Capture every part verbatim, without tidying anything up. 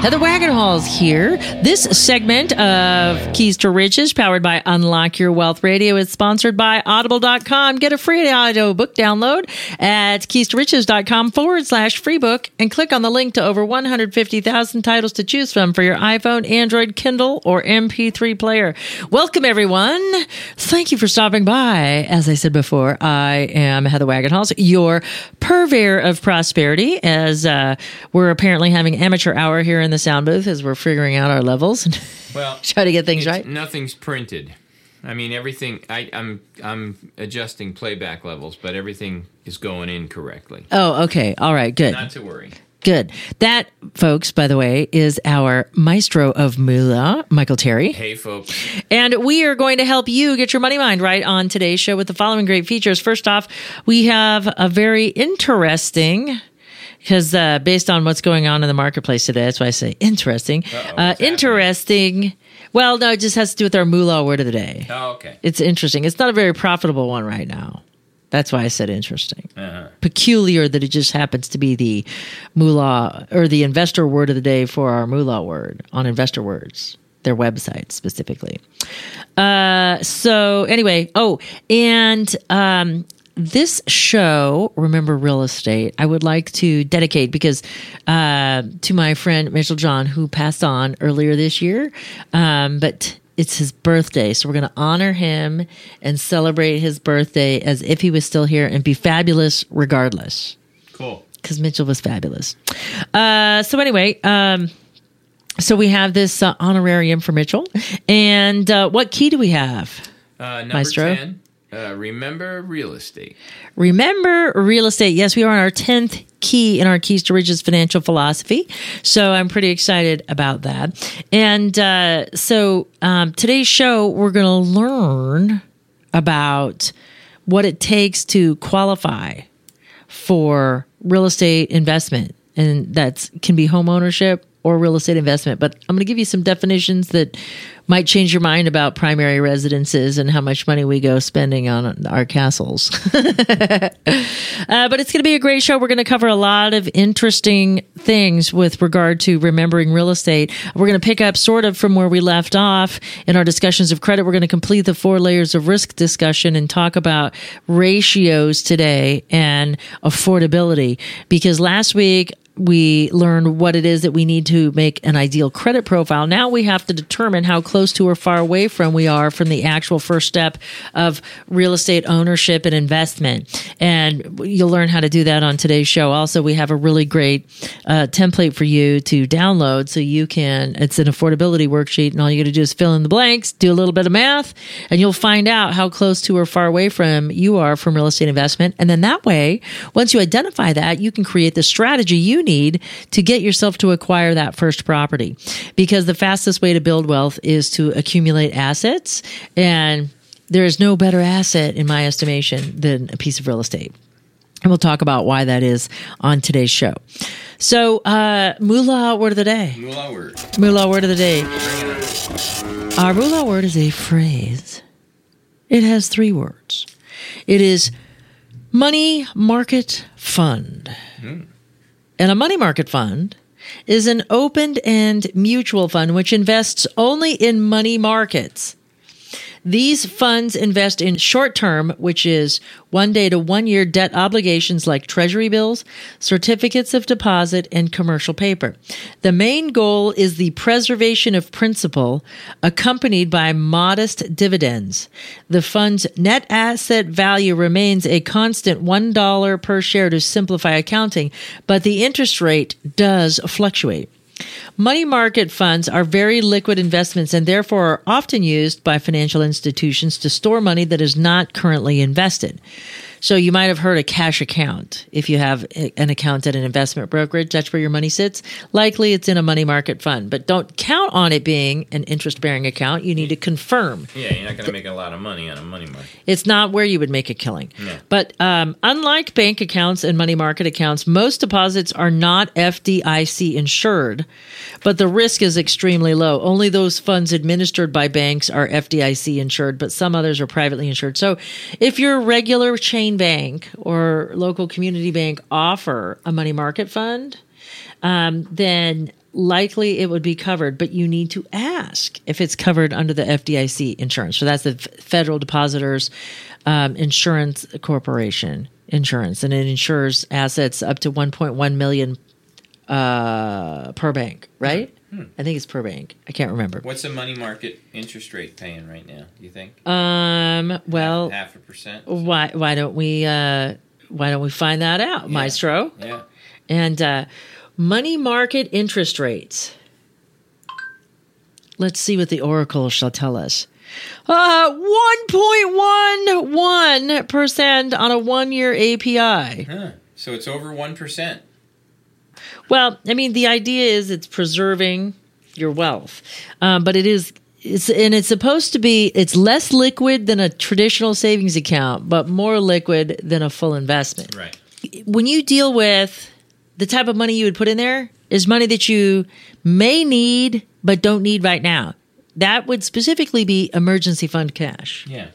Heather Wagenhals here. This segment of Keys to Riches, powered by Unlock Your Wealth Radio, is sponsored by Audible dot com. Get a free audio book download at keystoriches.com forward slash free book and click on the link to over one hundred fifty thousand titles to choose from for your iPhone, Android, Kindle, or M P three player. Welcome, everyone. Thank you for stopping by. As I said before, I am Heather Wagenhals, your purveyor of prosperity, as uh, we're apparently having amateur hour here in the sound booth as we're figuring out our levels and well, try to get things right. Nothing's printed. I mean, everything. I, I'm I'm adjusting playback levels, but everything is going in correctly. Oh, okay. All right. Good. Not to worry. Good. That, folks, by the way, is our maestro of moolah, Michael Terry. Hey, folks. And we are going to help you get your money mind right on today's show with the following great features. First off, we have a very interesting. Because uh, based on what's going on in the marketplace today, that's why I say interesting. Uh, interesting. Well, no, it just has to do with our moolah word of the day. Oh, okay. It's interesting. It's not a very profitable one right now. That's why I said interesting. Uh-huh. Peculiar that it just happens to be the moolah or the investor word of the day for our moolah word on Investor Words, their website specifically. Uh, so anyway, oh, and... Um, This show, Remember Real Estate, I would like to dedicate because uh, to my friend Mitchell John, who passed on earlier this year, um, but it's his birthday. So we're going to honor him and celebrate his birthday as if he was still here and be fabulous regardless. Cool. Because Mitchell was fabulous. Uh, so anyway... Um, so we have this uh, honorarium for Mitchell. And uh, what key do we have, uh, number Maestro? ten. Uh, remember real estate. Remember real estate. Yes, we are on our tenth key in our Keys to Riches financial philosophy. So I'm pretty excited about that. And uh, so um, today's show, we're going to learn about what it takes to qualify for real estate investment. And that can be home ownership or real estate investment. But I'm going to give you some definitions that might change your mind about primary residences and how much money we go spending on our castles. uh, but it's going to be a great show. We're going to cover a lot of interesting things with regard to remembering real estate. We're going to pick up sort of from where we left off in our discussions of credit. We're going to complete the four layers of risk discussion and talk about ratios today and affordability. Because last week, we learned what it is that we need to make an ideal credit profile. Now we have to determine how close to or far away from we are from the actual first step of real estate ownership and investment. And you'll learn how to do that on today's show. Also, we have a really great uh, template for you to download so you can, it's an affordability worksheet and all you got to do is fill in the blanks, do a little bit of math, and you'll find out how close to or far away from you are from real estate investment. And then that way, once you identify that, you can create the strategy you need need to get yourself to acquire that first property, because the fastest way to build wealth is to accumulate assets, and there is no better asset, in my estimation, than a piece of real estate. And we'll talk about why that is on today's show. So, uh, moolah word of the day. Moolah word. Moolah word of the day. Our moolah word is a phrase. It has three words. It is money market fund. Mm. And a money market fund is an open-end mutual fund which invests only in money markets. These funds invest in short-term, which is one day to one-year debt obligations like treasury bills, certificates of deposit, and commercial paper. The main goal is the preservation of principal accompanied by modest dividends. The fund's net asset value remains a constant one dollar per share to simplify accounting, but the interest rate does fluctuate. Money market funds are very liquid investments and therefore are often used by financial institutions to store money that is not currently invested. So you might have heard a cash account. If you have an account at an investment brokerage, that's where your money sits. Likely it's in a money market fund, but don't count on it being an interest-bearing account. You need to confirm. Yeah, you're not going to make a lot of money on a money market. It's not where you would make a killing. No. But um, unlike bank accounts and money market accounts, most deposits are not F D I C insured, but the risk is extremely low. Only those funds administered by banks are F D I C insured, but some others are privately insured. So if you're a regular chain bank or local community bank offer a money market fund, um, then likely it would be covered, but you need to ask if it's covered under the F D I C insurance. So that's the Federal Depositors um, Insurance Corporation insurance, and it insures assets up to one point one million dollars uh, per bank, right? Hmm. I think it's per bank. I can't remember. What's the money market interest rate paying right now, do you think? Um, well, half, half a percent. Why why don't we uh, why don't we find that out, yeah. Maestro? Yeah. And uh, money market interest rates. Let's see what the Oracle shall tell us. Uh, one point one one percent on a one-year A P I. Huh. So it's over one percent. Well, I mean, the idea is it's preserving your wealth, um, but it is, it's, and it's supposed to be, it's less liquid than a traditional savings account, but more liquid than a full investment. Right. When you deal with the type of money you would put in there is money that you may need, but don't need right now. That would specifically be emergency fund cash. Yeah.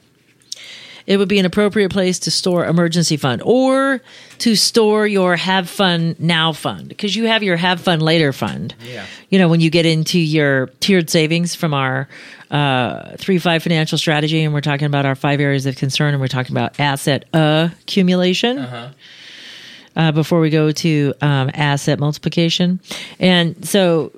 It would be an appropriate place to store emergency fund or to store your have fun now fund, because you have your have fun later fund. Yeah. You know, when you get into your tiered savings from our uh, three five financial strategy, and we're talking about our five areas of concern, and we're talking about asset accumulation uh-huh. uh, before we go to um, asset multiplication. And so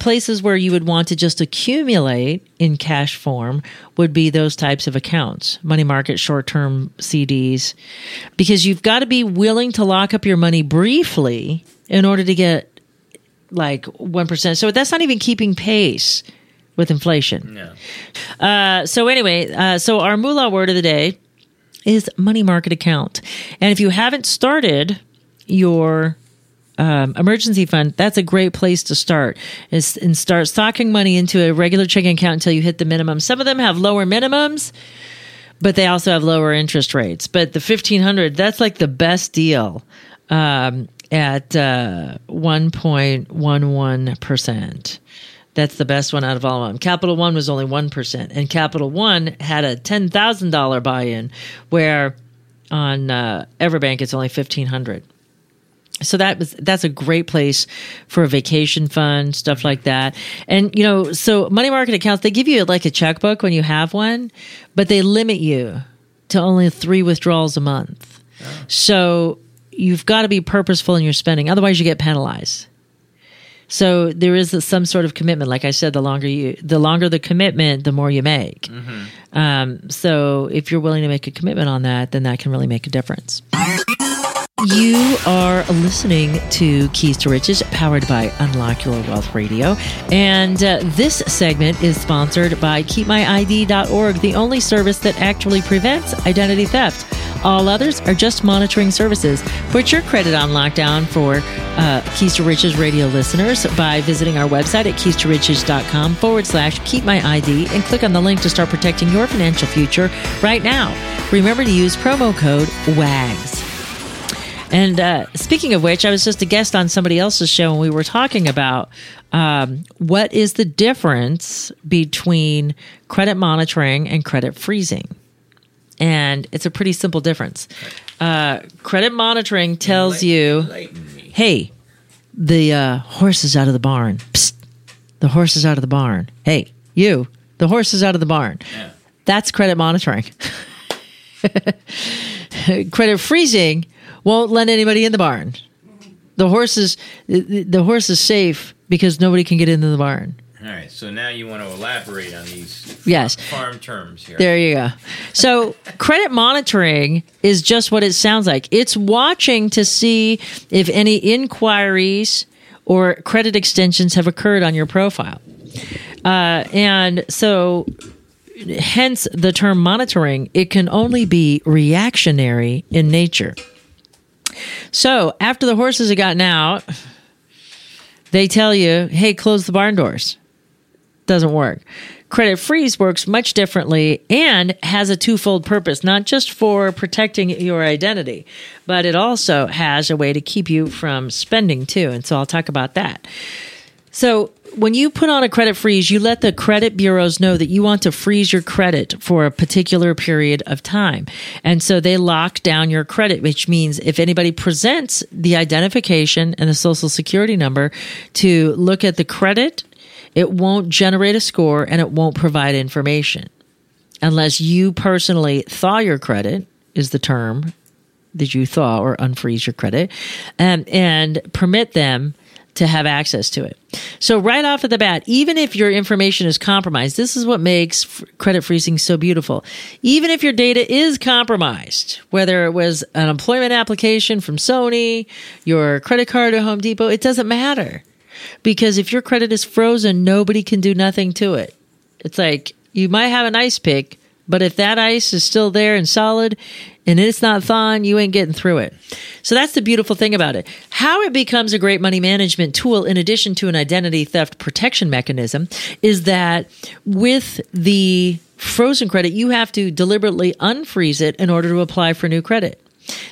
places where you would want to just accumulate in cash form would be those types of accounts, money market, short-term C Ds, because you've got to be willing to lock up your money briefly in order to get like one percent. So that's not even keeping pace with inflation. No. Uh, so anyway, uh, so our moolah word of the day is money market account. And if you haven't started your Um, emergency fund, that's a great place to start is and start stocking money into a regular checking account until you hit the minimum. Some of them have lower minimums, but they also have lower interest rates. But the fifteen hundred dollars, that's like the best deal um, at uh, one point one one percent. That's the best one out of all of them. Capital One was only one percent, and Capital One had a ten thousand dollars buy-in, where on uh, EverBank it's only fifteen hundred dollars. So that was that's a great place for a vacation fund, stuff like that. And, you know, so money market accounts, they give you like a checkbook when you have one, but they limit you to only three withdrawals a month. Oh. So you've got to be purposeful in your spending. Otherwise, you get penalized. So there is some sort of commitment. Like I said, the longer you, the longer the commitment, the more you make. Mm-hmm. Um, so if you're willing to make a commitment on that, then that can really make a difference. You are listening to Keys to Riches, powered by Unlock Your Wealth Radio. And uh, this segment is sponsored by Keep My I D dot org, the only service that actually prevents identity theft. All others are just monitoring services. Put your credit on lockdown for uh, Keys to Riches radio listeners by visiting our website at keys to riches dot com forward slash keep my I D and click on the link to start protecting your financial future right now. Remember to use promo code WAGS. And uh, speaking of which, I was just a guest on somebody else's show, and we were talking about um, what is the difference between credit monitoring and credit freezing. And it's a pretty simple difference. Uh, credit monitoring tells you, hey, the uh, horse is out of the barn. Psst, the horse is out of the barn. Hey, you, the horse is out of the barn. Yeah. That's credit monitoring. Credit freezing won't let anybody in the barn. The horse is the horse is safe because nobody can get into the barn. All right, so now you want to elaborate on these yes. farm terms here. There you go. So credit monitoring is just what it sounds like. It's watching to see if any inquiries or credit extensions have occurred on your profile. Uh, and so hence the term monitoring, it can only be reactionary in nature. So after the horses have gotten out, they tell you, hey, close the barn doors. Doesn't work. Credit freeze works much differently and has a twofold purpose, not just for protecting your identity, but it also has a way to keep you from spending too. And so I'll talk about that. So when you put on a credit freeze, you let the credit bureaus know that you want to freeze your credit for a particular period of time. And so they lock down your credit, which means if anybody presents the identification and the social security number to look at the credit, it won't generate a score and it won't provide information unless you personally thaw your credit, is the term that you thaw or unfreeze your credit, and, and permit them to have access to it. So right off of the bat, even if your information is compromised, this is what makes f- credit freezing so beautiful. Even if your data is compromised, whether it was an employment application from Sony, your credit card at Home Depot, it doesn't matter. Because if your credit is frozen, nobody can do nothing to it. It's like you might have an ice pick, but if that ice is still there and solid and it's not thawing, you ain't getting through it. So that's the beautiful thing about it. How it becomes a great money management tool, in addition to an identity theft protection mechanism, is that with the frozen credit, you have to deliberately unfreeze it in order to apply for new credit.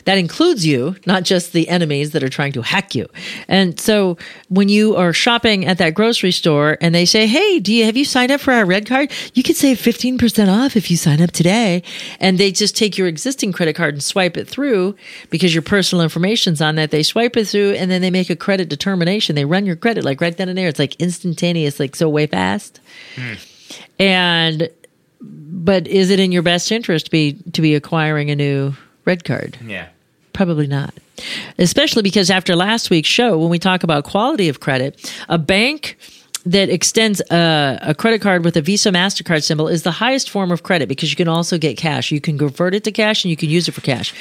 That includes you, not just the enemies that are trying to hack you. And so when you are shopping at that grocery store and they say, hey, do you have you signed up for our red card? You could save fifteen percent off if you sign up today. And they just take your existing credit card and swipe it through because your personal information's on that. They swipe it through and then they make a credit determination. They run your credit like right then and there. It's like instantaneous, like so way fast. Mm. And but is it in your best interest to be to be acquiring a new red card? Yeah. Probably not. Especially because after last week's show, when we talk about quality of credit, a bank that extends a, a credit card with a Visa MasterCard symbol is the highest form of credit because you can also get cash. You can convert it to cash and you can use it for cash.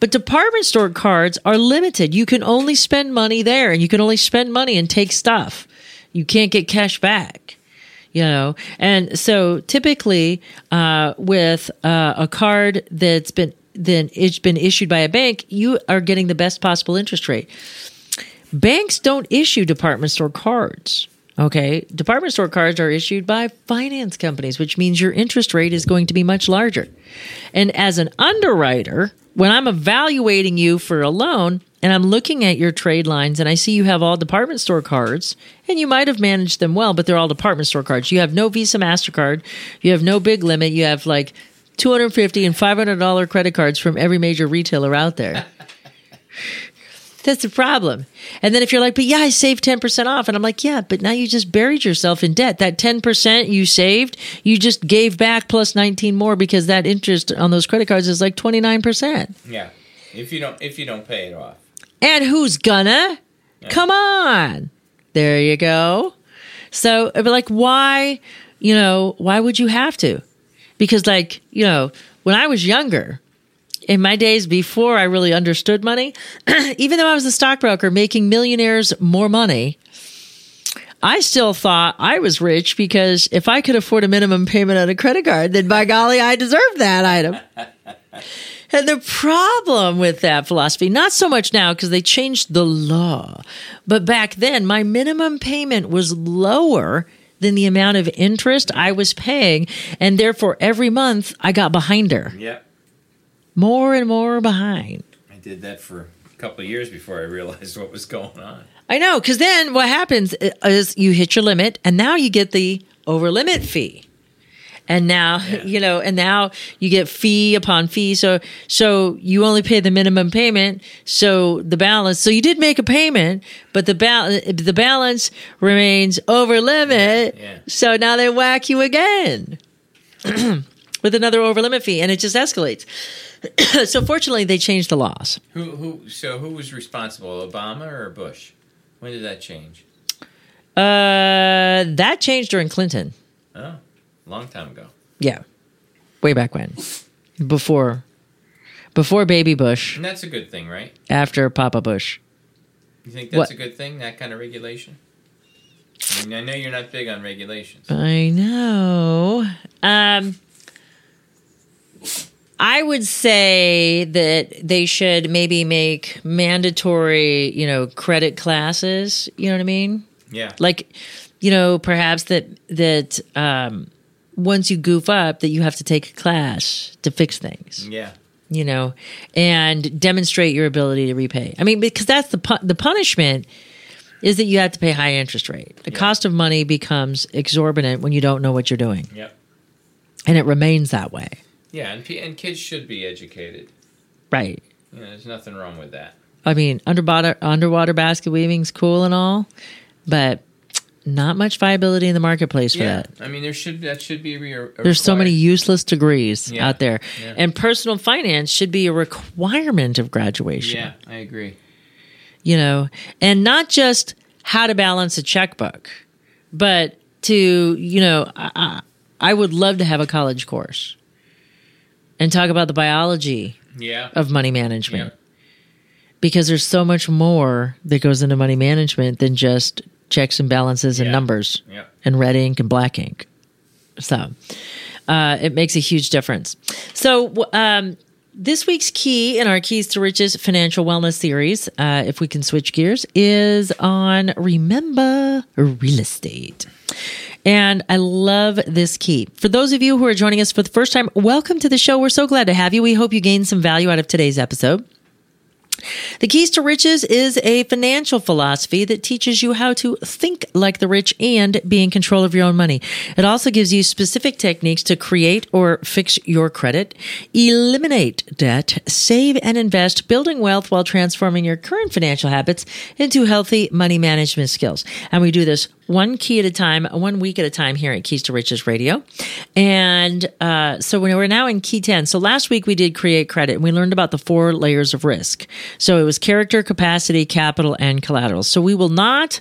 But department store cards are limited. You can only spend money there and you can only spend money and take stuff. You can't get cash back. You know, and so typically uh, with uh, a card that's been then it's been issued by a bank, you are getting the best possible interest rate. Banks don't issue department store cards, okay? Department store cards are issued by finance companies, which means your interest rate is going to be much larger. And as an underwriter, when I'm evaluating you for a loan and I'm looking at your trade lines and I see you have all department store cards, and you might have managed them well, but they're all department store cards. You have no Visa, MasterCard. You have no big limit. You have like two hundred fifty dollars and five hundred dollars credit cards from every major retailer out there. That's the problem. And then if you're like, but yeah, I saved ten percent off. And I'm like, yeah, but now you just buried yourself in debt. That ten percent you saved, you just gave back plus nineteen more because that interest on those credit cards is like twenty-nine percent. Yeah. If you don't, if you don't pay it off. And who's gonna? Yeah. Come on. There you go. So but like, why, you know, why would you have to? Because like, you know, when I was younger, in my days before I really understood money, even though I was a stockbroker making millionaires more money, I still thought I was rich because if I could afford a minimum payment on a credit card, then by golly, I deserved that item. And the problem with that philosophy, not so much now because they changed the law, but back then my minimum payment was lower than the amount of interest I was paying. And therefore, every month, I got behind her. Yep. More and more behind. I did that for a couple of years before I realized what was going on. I know, because then what happens is you hit your limit, and now you get the over-limit fee. And now, yeah. you know, and now you get fee upon fee. So so you only pay the minimum payment. So the balance, so you did make a payment, but the, ba- the balance remains over limit. Yeah. Yeah. So now they whack you again. with another over-limit fee, and it just escalates. So fortunately, they changed the laws. Who, who? So who was responsible, Obama or Bush? When did that change? Uh, that changed during Clinton. Oh, long time ago. Yeah, way back when, before, before Baby Bush. And that's a good thing, right? After Papa Bush. You think that's what? A good thing? That kind of regulation? I mean, I know you're not big on regulations. I know. Um, I would say that they should maybe make mandatory, you know, credit classes. You know what I mean? Yeah. Like, you know, perhaps that that um, once you goof up, that you have to take a class to fix things. Yeah. You know, and demonstrate your ability to repay. I mean, because that's the pu- the punishment. Is that you have to pay high interest rate. The yep. cost of money becomes exorbitant when you don't know what you're doing. Yep. And it remains that way. Yeah, and p- and kids should be educated. Right. You know, there's nothing wrong with that. I mean, underwater, underwater basket weaving's cool and all, but not much viability in the marketplace for yeah. that. I mean, there should that should be a re- a There's so many useless degrees yeah. out there. Yeah. And personal finance should be a requirement of graduation. Yeah, I agree. You know, and not just how to balance a checkbook, but to, you know, I, I would love to have a college course and talk about the biology yeah. of money management yeah. because there's so much more that goes into money management than just checks and balances and yeah. numbers yeah. and red ink and black ink. So uh, it makes a huge difference. So, um, this week's key in our Keys to Riches financial wellness series, uh, if we can switch gears, is on remember real estate. And I love this key. For those of you who are joining us for the first time, welcome to the show. We're so glad to have you. We hope you gained some value out of today's episode. The Keys to Riches is a financial philosophy that teaches you how to think like the rich and be in control of your own money. It also gives you specific techniques to create or fix your credit, eliminate debt, save and invest, building wealth while transforming your current financial habits into healthy money management skills. And we do this one key at a time, one week at a time here at Keys to Riches Radio. And uh, so we're now in Key ten. So last week we did create credit, and we learned about the four layers of risk. So it was character, capacity, capital, and collateral. So we will not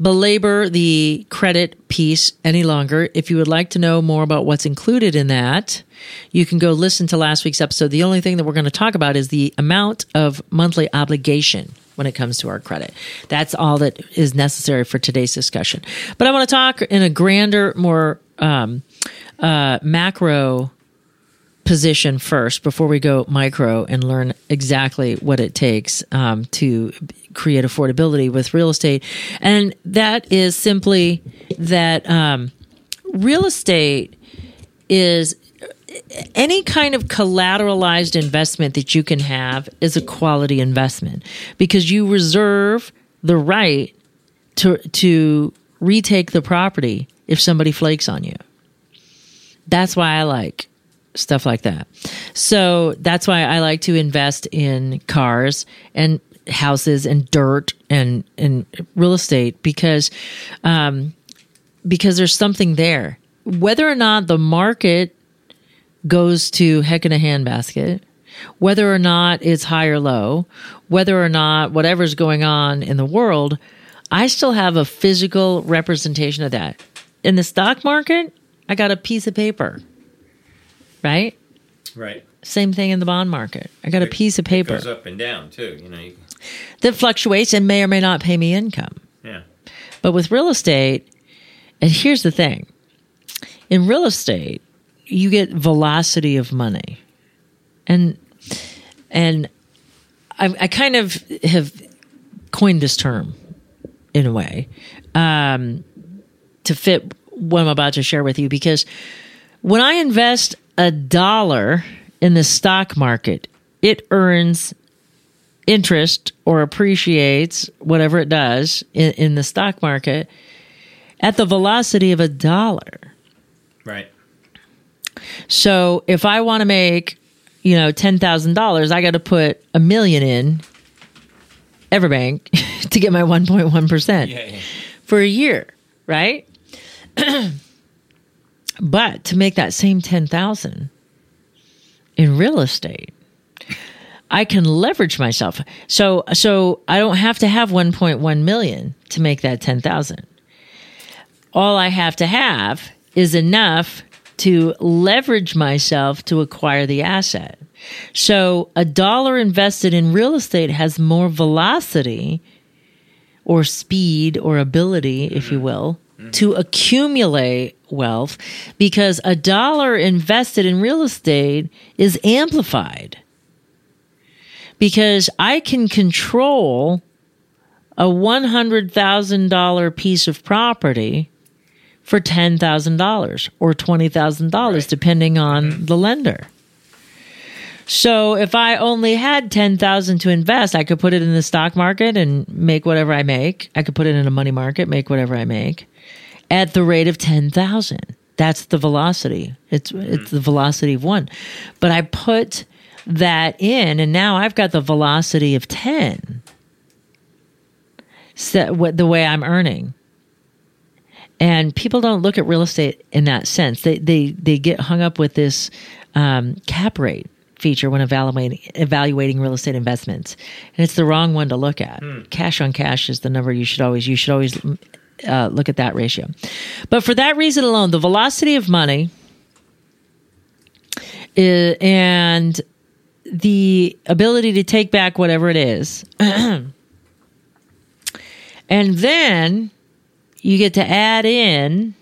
belabor the credit piece any longer. If you would like to know more about what's included in that, you can go listen to last week's episode. The only thing that we're going to talk about is the amount of monthly obligation when it comes to our credit. That's all that is necessary for today's discussion. But I want to talk in a grander, more um, uh, macro position first before we go micro and learn exactly what it takes um, to create affordability with real estate. And that is simply that um, real estate is any kind of collateralized investment that you can have is a quality investment because you reserve the right to to retake the property if somebody flakes on you. That's why I like stuff like that. So that's why I like to invest in cars and houses and dirt and, and real estate because um, because there's something there. Whether or not the market goes to heck in a handbasket, whether or not it's high or low, whether or not whatever's going on in the world, I still have a physical representation of that. In the stock market, I got a piece of paper, right? Right. Same thing in the bond market. I got it, a piece of paper. It goes up and down too, you know. You can... That fluctuates and may or may not pay me income. Yeah. But with real estate, and here's the thing, in real estate, you get velocity of money. And and I, I kind of have coined this term in a way um, to fit what I'm about to share with you because when I invest a dollar in the stock market, it earns interest or appreciates whatever it does in, in the stock market at the velocity of a dollar. Right. So if I want to make, you know, ten thousand dollars, I got to put a million in EverBank to get my one point one percent yeah, yeah. for a year, right? But to make that same ten thousand in real estate, I can leverage myself. So so I don't have to have one point one million dollars to make that ten thousand dollars. All I have to have is enough to leverage myself to acquire the asset. So a dollar invested in real estate has more velocity or speed or ability, if you will, to accumulate wealth, because a dollar invested in real estate is amplified. Because I can control a one hundred thousand dollars piece of property for ten thousand dollars or twenty thousand dollars, right, depending on mm-hmm. the lender. So if I only had ten thousand dollars to invest, I could put it in the stock market and make whatever I make. I could put it in a money market, make whatever I make, at the rate of ten thousand dollars. That's the velocity. It's mm-hmm. it's the velocity of one. But I put that in, and now I've got the velocity of ten. So what the way I'm earning. And people don't look at real estate in that sense. They they they get hung up with this um, cap rate feature when evaluating evaluating real estate investments, and it's the wrong one to look at. Mm. Cash on cash is the number you should always you should always uh, look at that ratio. But for that reason alone, the velocity of money is, and the ability to take back whatever it is, and then you get to add in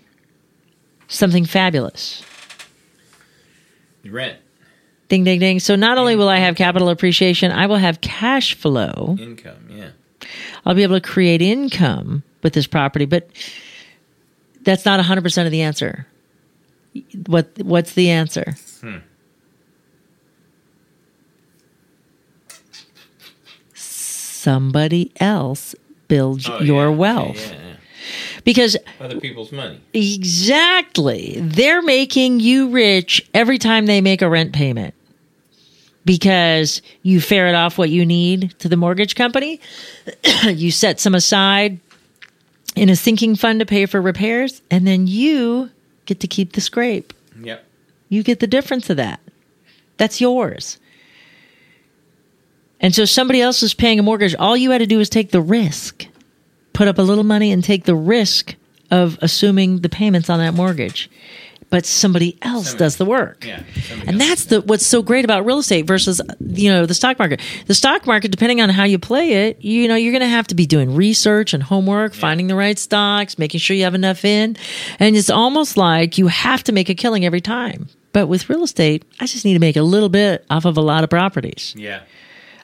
something fabulous. Rent. Ding, ding, ding. So not only will I have capital appreciation, I will have cash flow. Income, yeah. I'll be able to create income with this property, but that's not one hundred percent of the answer. What What's the answer? Hmm. Somebody else builds oh, your yeah, wealth. Yeah, yeah, yeah. Because other people's money. Exactly. They're making you rich every time they make a rent payment, because you ferret off what you need to the mortgage company. You set some aside in a sinking fund to pay for repairs, and then you get to keep the scrape. Yep. You get the difference of that. That's yours. And so somebody else is paying a mortgage. All you had to do is take the risk. Put up a little money and take the risk of assuming the payments on that mortgage. But somebody else somebody, does the work. Yeah, and that's the what's so great about real estate versus, you know, the stock market. The stock market, depending on how you play it, you know, you're going to have to be doing research and homework, yeah. finding the right stocks, making sure you have enough in. And it's almost like you have to make a killing every time. But with real estate, I just need to make a little bit off of a lot of properties. Yeah,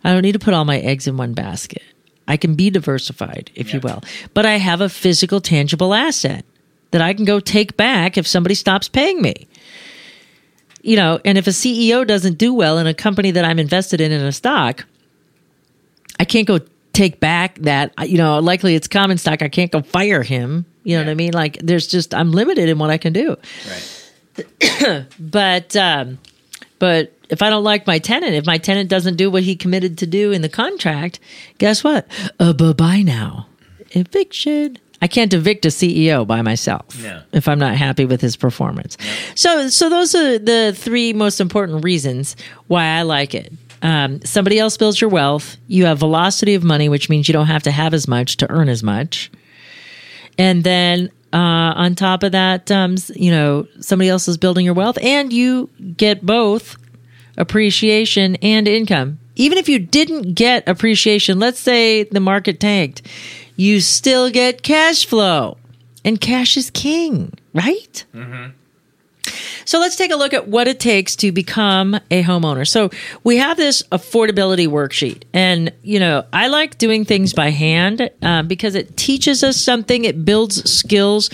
I don't need to put all my eggs in one basket. I can be diversified, if yeah. you will. But I have a physical, tangible asset that I can go take back if somebody stops paying me. You know, and if a C E O doesn't do well in a company that I'm invested in in a stock, I can't go take back that, you know, likely it's common stock. I can't go fire him. You know yeah. what I mean? Like, there's just, I'm limited in what I can do. Right. but, um, but, if I don't like my tenant, if my tenant doesn't do what he committed to do in the contract, guess what? Uh, bye-bye now. Eviction. I can't evict a C E O by myself no. if I'm not happy with his performance. No. So so those are the three most important reasons why I like it. Um, somebody else builds your wealth. You have velocity of money, which means you don't have to have as much to earn as much. And then uh, on top of that, um, you know, somebody else is building your wealth, and you get both appreciation and income. Even if you didn't get appreciation, let's say the market tanked, you still get cash flow, and cash is king, right? Mm-hmm. So let's take a look at what it takes to become a homeowner. So we have this affordability worksheet, and you know, I like doing things by hand uh, because it teaches us something, it builds skills.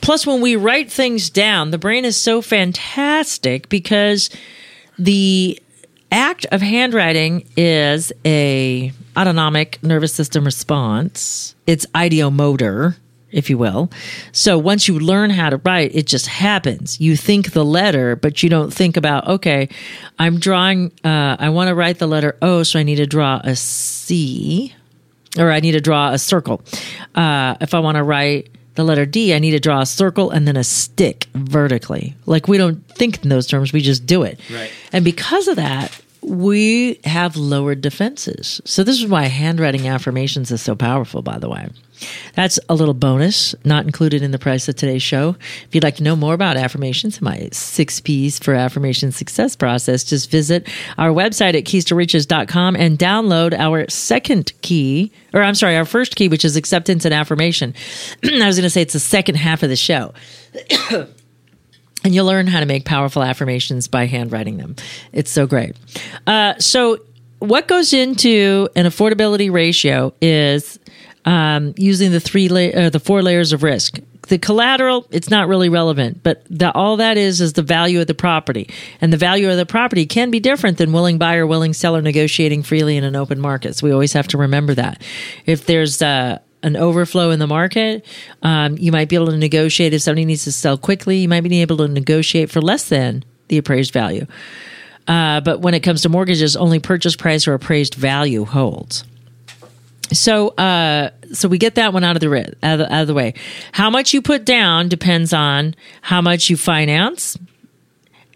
Plus, when we write things down, the brain is so fantastic because the act of handwriting is a autonomic nervous system response. It's ideomotor, if you will. So once you learn how to write, it just happens. You think the letter, but you don't think about, okay, I'm drawing, uh, I want to write the letter O, so I need to draw a C, or I need to draw a circle. Uh, if I want to write the letter D, I need to draw a circle and then a stick vertically. Like, we don't think in those terms, we just do it. Right. And because of that, we have lowered defenses. So this is why handwriting affirmations is so powerful, by the way. That's a little bonus, not included in the price of today's show. If you'd like to know more about affirmations, my six P's for affirmation success process, just visit our website at keys to riches dot com and download our second key, or I'm sorry, our first key, which is acceptance and affirmation. I was going to say it's the second half of the show. And you'll learn how to make powerful affirmations by handwriting them. It's so great. Uh, so what goes into an affordability ratio is... Um, using the three la- or the four layers of risk. The collateral, it's not really relevant, but the, all that is is the value of the property. And the value of the property can be different than willing buyer, willing seller negotiating freely in an open market. So we always have to remember that. If there's uh, an overflow in the market, um, you might be able to negotiate. If somebody needs to sell quickly, you might be able to negotiate for less than the appraised value. Uh, but when it comes to mortgages, only purchase price or appraised value holds. So, uh, so we get that one out of the ri- out of, out of the way. How much you put down depends on how much you finance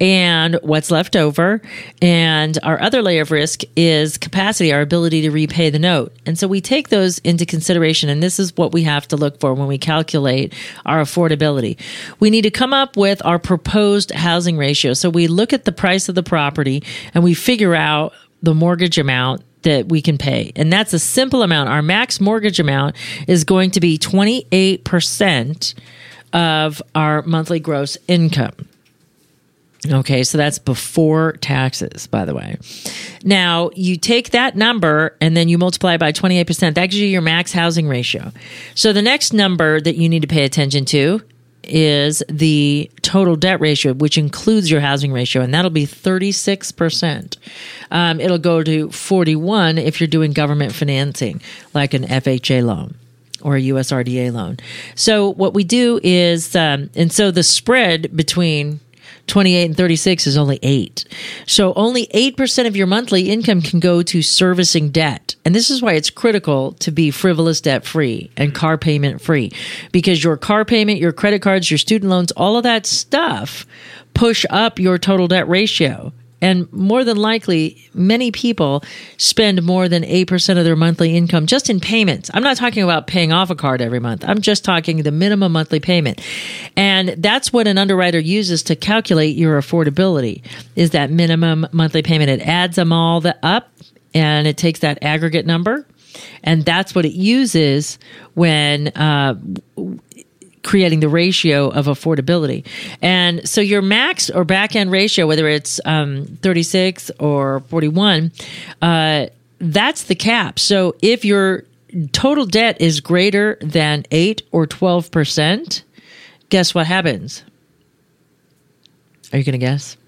and what's left over. And our other layer of risk is capacity, our ability to repay the note. And so we take those into consideration. And this is what we have to look for when we calculate our affordability. We need to come up with our proposed housing ratio. So we look at the price of the property and we figure out the mortgage amount that we can pay. And that's a simple amount. Our max mortgage amount is going to be twenty-eight percent of our monthly gross income. Okay, so that's before taxes, by the way. Now, you take that number and then you multiply by twenty-eight percent. That gives you your max housing ratio. So the next number that you need to pay attention to is the total debt ratio, which includes your housing ratio, and that'll be thirty-six percent. Um, it'll go to forty-one if you're doing government financing, like an F H A loan or a U S R D A loan. So what we do is, um, and so the spread between twenty-eight and thirty-six is only eight. So only eight percent of your monthly income can go to servicing debt. And this is why it's critical to be frivolous debt free and car payment free, because your car payment, your credit cards, your student loans, all of that stuff push up your total debt ratio. And more than likely, many people spend more than eight percent of their monthly income just in payments. I'm not talking about paying off a card every month. I'm just talking the minimum monthly payment. And that's what an underwriter uses to calculate your affordability, is that minimum monthly payment. It adds them all the up, and it takes that aggregate number, and that's what it uses when uh, creating the ratio of affordability. And so your max or back-end ratio, whether it's um, thirty-six or forty-one, uh, that's the cap. So if your total debt is greater than eight or twelve percent, guess what happens? Are you going to guess?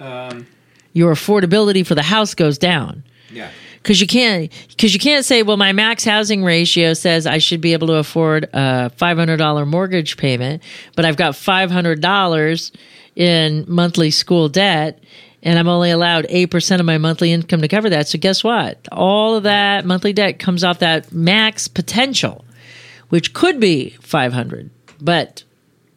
Um. Your affordability for the house goes down. Yeah. Because you can't, because you can't say, well, my max housing ratio says I should be able to afford a five hundred dollars mortgage payment, but I've got five hundred dollars in monthly school debt, and I'm only allowed eight percent of my monthly income to cover that. So guess what? All of that monthly debt comes off that max potential, which could be five hundred dollars. But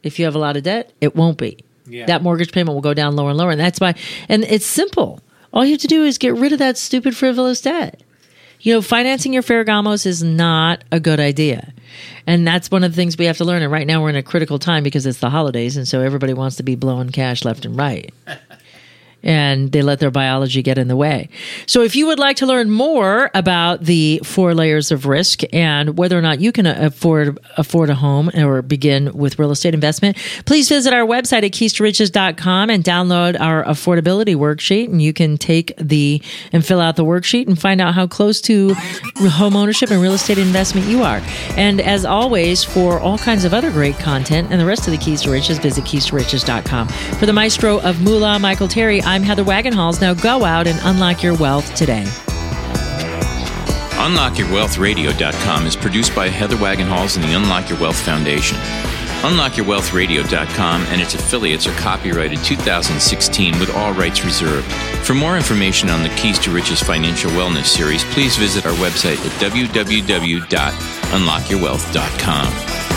if you have a lot of debt, it won't be. Yeah. That mortgage payment will go down lower and lower. And that's why, and it's simple. All you have to do is get rid of that stupid frivolous debt. You know, financing your Ferragamos is not a good idea. And that's one of the things we have to learn. And right now we're in a critical time because it's the holidays. And so everybody wants to be blowing cash left and right. And they let their biology get in the way. So if you would like to learn more about the four layers of risk and whether or not you can afford afford a home or begin with real estate investment, please visit our website at keys to riches dot com and download our affordability worksheet. And you can take the and fill out the worksheet and find out how close to home ownership and real estate investment you are. And as always, for all kinds of other great content and the rest of the Keys to Riches, visit keys to riches dot com. For the maestro of moolah, Michael Terry, I'm I'm Heather Wagenhals. Now go out and unlock your wealth today. unlock your wealth radio dot com is produced by Heather Wagenhals and the Unlock Your Wealth Foundation. unlock your wealth radio dot com and its affiliates are copyrighted two thousand sixteen with all rights reserved. For more information on the Keys to Riches Financial Wellness Series, please visit our website at w w w dot unlock your wealth dot com.